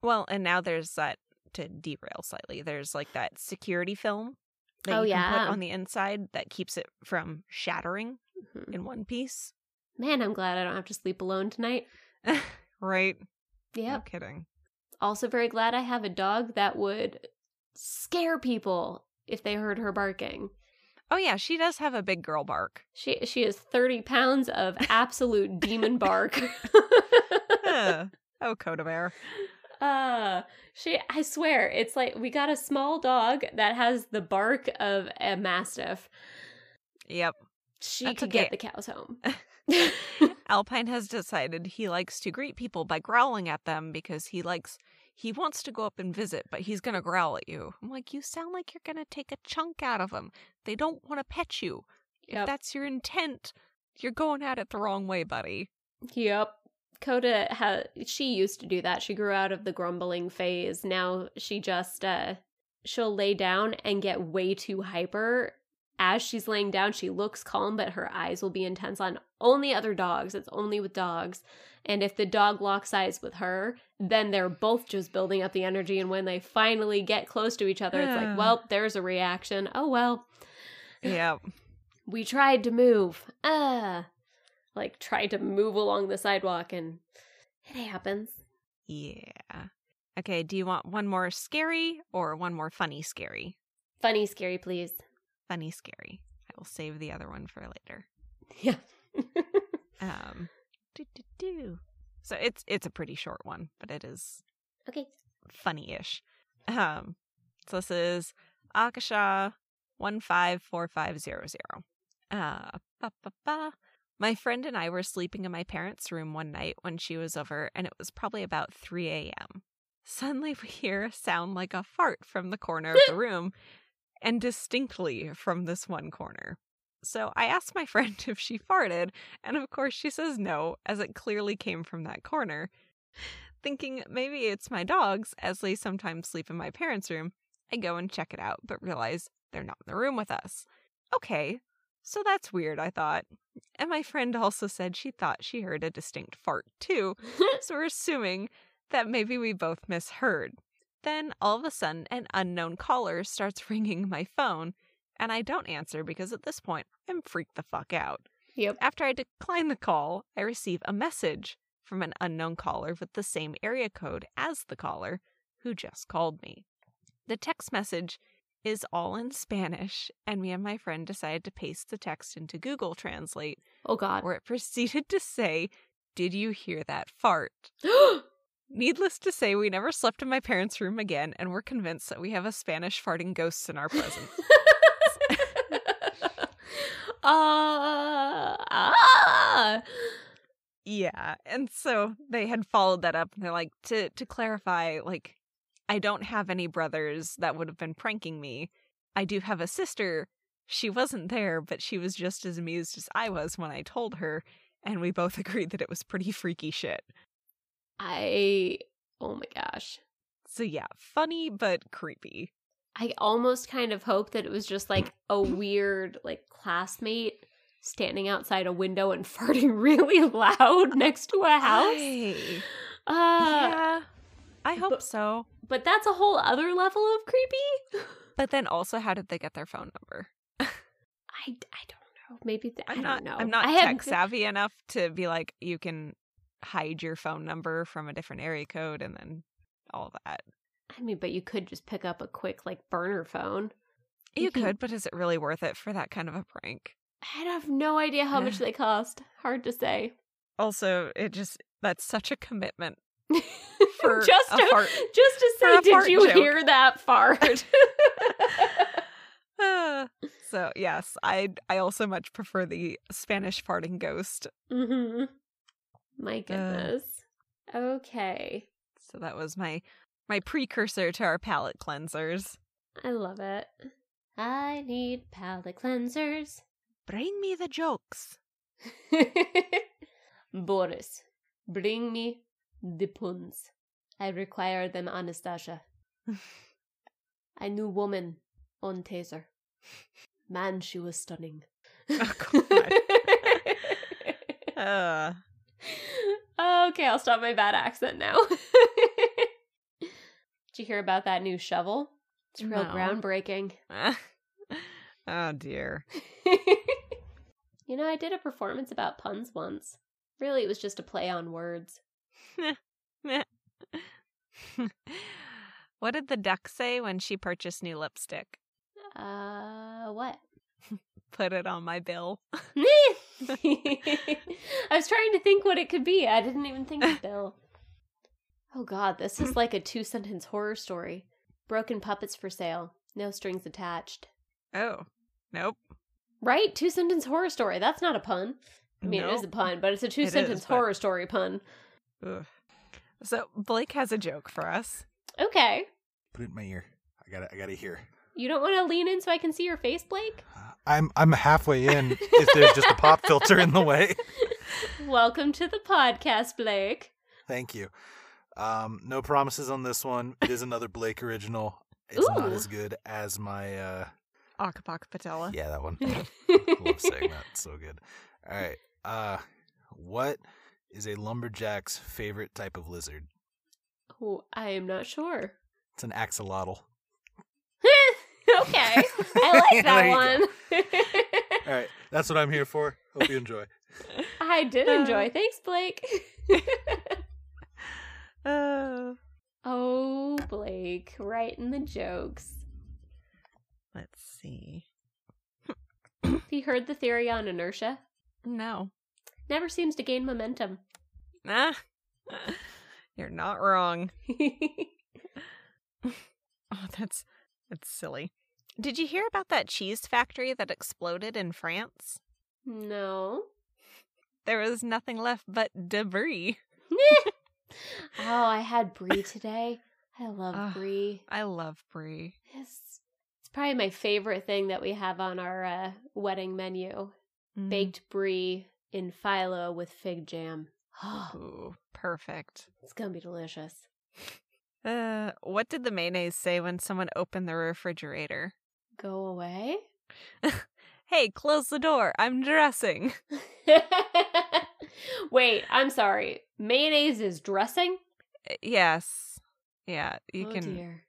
Well, and now there's that, to derail slightly, there's like that security film that oh, you yeah. can put on the inside that keeps it from shattering mm-hmm. in one piece. Man, I'm glad I don't have to sleep alone tonight. Right? Yeah. No kidding. Also very glad I have a dog that would scare people if they heard her barking. Oh yeah, she does have a big girl bark. She she is thirty pounds of absolute demon bark. Huh. Oh, Coda Bear. Uh, she, I swear, it's like we got a small dog that has the bark of a Mastiff. Yep. She That's could okay. get the cows home. Alpine has decided he likes to greet people by growling at them because he likes, he wants to go up and visit, but he's going to growl at you. I'm like, you sound like you're going to take a chunk out of them. They don't want to pet you. Yep. If that's your intent, you're going at it the wrong way, buddy. Yep. Coda, ha- she used to do that. She grew out of the grumbling phase. Now she just, uh, she'll lay down and get way too hyper. As she's laying down, she looks calm, but her eyes will be intense on only other dogs. It's only with dogs. And if the dog locks eyes with her, then they're both just building up the energy. And when they finally get close to each other, it's like, well, there's a reaction. Oh, well. Yeah. We tried to move. Ah. like try to move along the sidewalk, and it happens. Yeah. Okay, do you want one more scary or one more funny scary? Funny scary, please. Funny scary. I will save the other one for later. Yeah. um. Do, do, do. So it's it's a pretty short one, but it is okay. Funny-ish. Um. So this is Akasha one five four five zero zero. Uh. Ba ba ba. My friend and I were sleeping in my parents' room one night when she was over, and it was probably about three a.m. Suddenly, we hear a sound like a fart from the corner of the room, and distinctly from this one corner. So I asked my friend if she farted, and of course she says no, as it clearly came from that corner. Thinking maybe it's my dogs, as they sometimes sleep in my parents' room, I go and check it out, but realize they're not in the room with us. Okay, so that's weird, I thought. And my friend also said she thought she heard a distinct fart too, so we're assuming that maybe we both misheard. Then, all of a sudden, an unknown caller starts ringing my phone, and I don't answer because at this point, I'm freaked the fuck out. Yep. After I decline the call, I receive a message from an unknown caller with the same area code as the caller who just called me. The text message is all in Spanish, and me and my friend decided to paste the text into Google Translate. Oh, God. Where it proceeded to say, "Did you hear that fart?" Needless to say, we never slept in my parents' room again, and we're convinced that we have a Spanish farting ghost in our presence. uh, ah! Yeah, and so they had followed that up, and they're like, to, to clarify, like, I don't have any brothers that would have been pranking me. I do have a sister. She wasn't there, but she was just as amused as I was when I told her, and we both agreed that it was pretty freaky shit. I, oh my gosh. So yeah, funny, but creepy. I almost kind of hope that it was just like a weird, like, classmate standing outside a window and farting really loud next to a house. Hey. Uh, yeah, I hope but, so. But that's a whole other level of creepy. But then also, how did they get their phone number? I, I don't know. Maybe, th- I'm I not, don't know. I'm not I tech have... savvy enough to be like, you can hide your phone number from a different area code and then all that. I mean, but you could just pick up a quick, like, burner phone. You, you can... could, but is it really worth it for that kind of a prank? I have no idea how much they cost. Hard to say. Also, it just, that's such a commitment. For just, a to, fart, just to say, did you joke. hear that fart? uh, so, yes, I, I also much prefer the Spanish farting ghost. Mm-hmm. My goodness. Uh, okay. So that was my my precursor to our palate cleansers. I love it. I need palate cleansers. Bring me the jokes. Boris, bring me the puns. I require them, Anastasia. I knew woman on taser. Man, she was stunning. Oh, God. uh. Okay, I'll stop my bad accent now. Did you hear about that new shovel? It's real no. groundbreaking. Oh, dear. You know, I did a performance about puns once. Really, it was just a play on words. What did the duck say when she purchased new lipstick? Uh, what? Put it on my bill. I was trying to think what it could be. I didn't even think of Bill. Oh God, this is like a two-sentence horror story. Broken puppets for sale. No strings attached. Oh, nope. Right? Two-sentence horror story. That's not a pun. I mean, nope. It is a pun, but it's a two-sentence it is, but... horror story pun. Ugh. So Blake has a joke for us. Okay. Put it in my ear. I gotta, I gotta hear. You don't want to lean in so I can see your face, Blake? I'm I'm halfway in if there's just a pop filter in the way. Welcome to the podcast, Blake. Thank you. Um, no promises on this one. It is another Blake original. It's Ooh. not as good as my... Uh... Akapak Patella. Yeah, that one. I love saying that. It's so good. All right. Uh, what is a lumberjack's favorite type of lizard? Oh, I am not sure. It's an axolotl. Okay, I like that one. All right. That's what I'm here for. Hope you enjoy. I did enjoy. Uh, Thanks, Blake. uh, oh, Blake. Right in the jokes. Let's see. Have you heard the theory on inertia? No. Never seems to gain momentum. Nah. You're not wrong. Oh, that's that's silly. Did you hear about that cheese factory that exploded in France? No. There was nothing left but debris. Oh, I had brie today. I love oh, brie. I love brie. It's, it's probably my favorite thing that we have on our uh, wedding menu. Mm. Baked brie in phyllo with fig jam. Oh, perfect. It's going to be delicious. Uh, what did the mayonnaise say when someone opened the refrigerator? Go away? Hey, close the door. I'm dressing. Wait, I'm sorry. Mayonnaise is dressing? Yes. Yeah, you oh, can. Dear.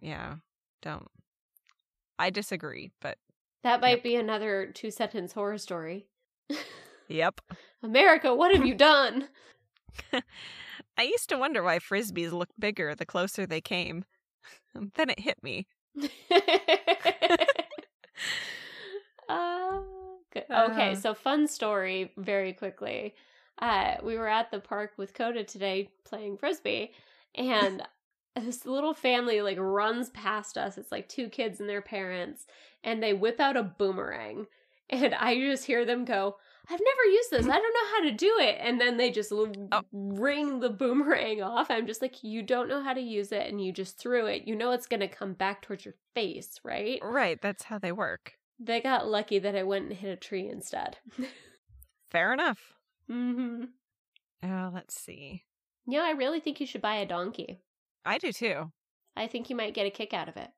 Yeah, don't. I disagree, but. That might yep. be another two sentence horror story. Yep. America, what have you done? I used to wonder why Frisbees looked bigger the closer they came. And then it hit me. uh, okay, so fun story very quickly. Uh, we were at the park with Coda today playing Frisbee, and this little family like runs past us. It's like two kids and their parents, and they whip out a boomerang. And I just hear them go, I've never used this. I don't know how to do it. And then they just l- oh. ring the boomerang off. I'm just like, you don't know how to use it, and you just threw it. You know it's going to come back towards your face, right? Right. That's how they work. They got lucky that I went and hit a tree instead. Fair enough. Mm-hmm. Oh, let's see. Yeah, I really think you should buy a donkey. I do, too. I think you might get a kick out of it.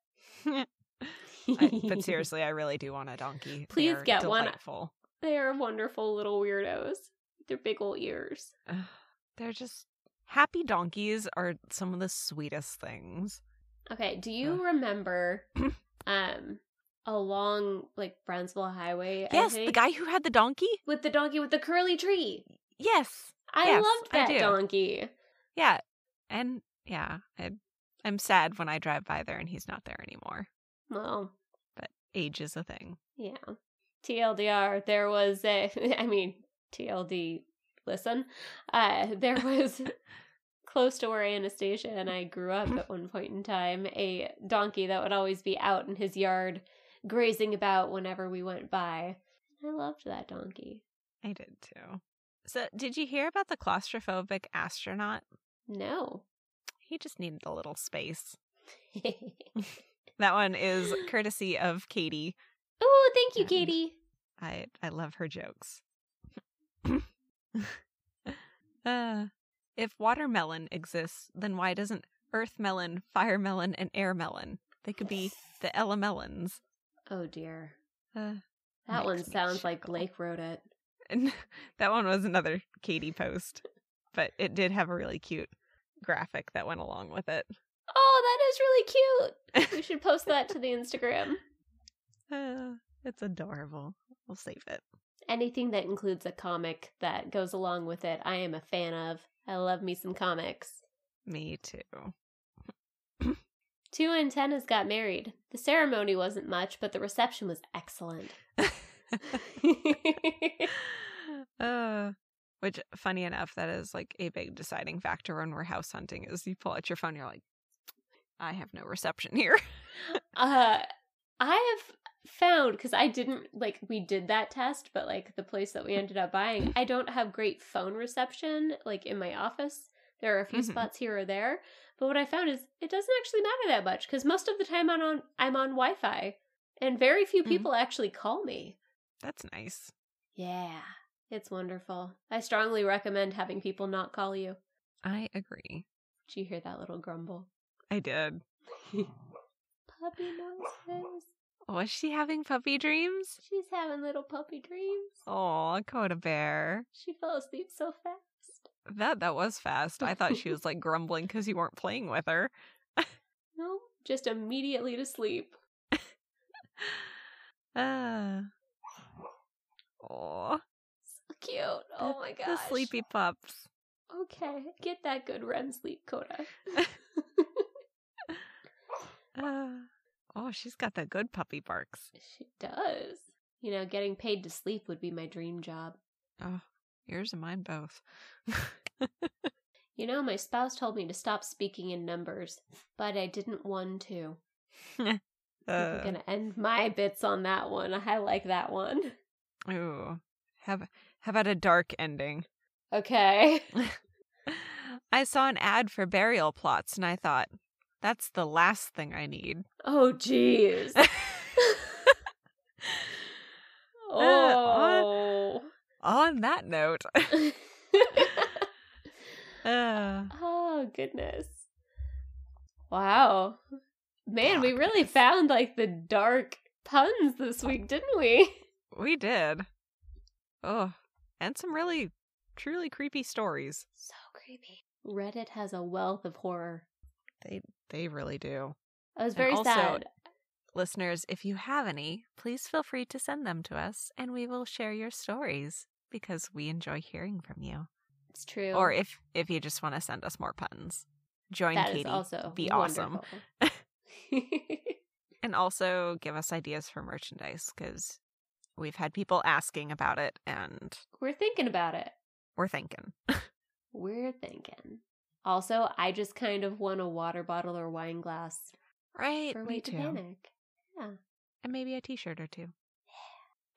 I, but seriously, I really do want a donkey. Please They're get delightful. one. They are wonderful little weirdos. Their big old ears. Uh, they're just... Happy donkeys are some of the sweetest things. Okay, do you uh. remember um, along, like, Brownsville Highway? Yes, the guy who had the donkey? With the donkey with the curly tree. Yes. I yes, loved that I donkey. Yeah, and, yeah, I, I'm sad when I drive by there and he's not there anymore. Well. But age is a thing. Yeah. T L D R, there was a, I mean, T L D, listen, uh, there was close to where Anastasia and I grew up at one point in time, a donkey that would always be out in his yard grazing about whenever we went by. I loved that donkey. I did too. So did you hear about the claustrophobic astronaut? No. He just needed a little space. That one is courtesy of Katie. Oh, thank you, and Katie. I I love her jokes. uh, if watermelon exists, then why doesn't earth melon, fire melon, and air melon? They could be the Elemelons. Oh dear. Uh, that one sounds like Blake wrote it. And that one was another Katie post, but it did have a really cute graphic that went along with it. Oh, that is really cute. We should post that to the Instagram. Uh, it's adorable. We'll save it. Anything that includes a comic that goes along with it, I am a fan of. I love me some comics. Me too. Two antennas got married. The ceremony wasn't much, but the reception was excellent. uh, which, funny enough, that is like a big deciding factor when we're house hunting, is you pull out your phone, you're like, I have no reception here. uh... I have found, because I didn't, like, we did that test, but, like, the place that we ended up buying, I don't have great phone reception, like, in my office. There are a few mm-hmm. spots here or there. But what I found is it doesn't actually matter that much, because most of the time I'm on, I'm on Wi-Fi, and very few people mm-hmm. actually call me. That's nice. Yeah, it's wonderful. I strongly recommend having people not call you. I agree. Did you hear that little grumble? I did. Puppy noises. Was she having puppy dreams? She's having little puppy dreams. Oh, Coda Bear. She fell asleep so fast. That that was fast. I thought she was like grumbling because you weren't playing with her. No, just immediately to sleep. uh, Aw. So cute. Oh the, my gosh. The sleepy pups. Okay. Get that good R E M sleep, Coda. uh, oh, she's got the good puppy barks. She does. You know, getting paid to sleep would be my dream job. Oh, yours and mine both. You know, my spouse told me to stop speaking in numbers, but I didn't want to. uh, I'm going to end my bits on that one. I like that one. Ooh. Have, have had a dark ending. Okay. I saw an ad for burial plots, and I thought, that's the last thing I need. Oh, jeez. Oh. Uh, on, on that note. uh. Oh, goodness. Wow. Man, oh, we really goodness. found, like, the dark puns this week, didn't we? We did. Oh, and some really, truly creepy stories. So creepy. Reddit has a wealth of horror. They they really do. I was very and also, sad. Listeners, if you have any, please feel free to send them to us, and we will share your stories, because we enjoy hearing from you. It's true. Or if, if you just want to send us more puns. Join that Katie. Is also Be wonderful. Awesome. And also give us ideas for merchandise, because... we've had people asking about it, and... We're thinking about it. We're thinking. We're thinking. Also, I just kind of want a water bottle or wine glass. Right, for Wait to Panic. Yeah. And maybe a t-shirt or two.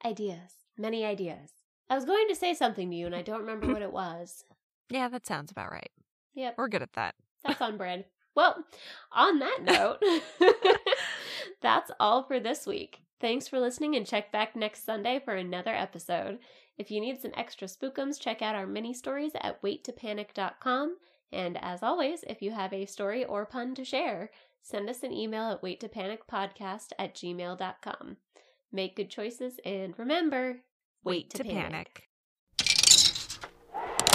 Yeah. Ideas. Many ideas. I was going to say something to you, and I don't remember what it was. Yeah, that sounds about right. Yep. We're good at that. That's on brand. Well, on that note, that's all for this week. Thanks for listening, and check back next Sunday for another episode. If you need some extra spookums, check out our mini stories at wait to panic dot com. And as always, if you have a story or pun to share, send us an email at wait to panic podcast at gmail dot com. Make good choices, and remember, wait, wait to, to panic. panic.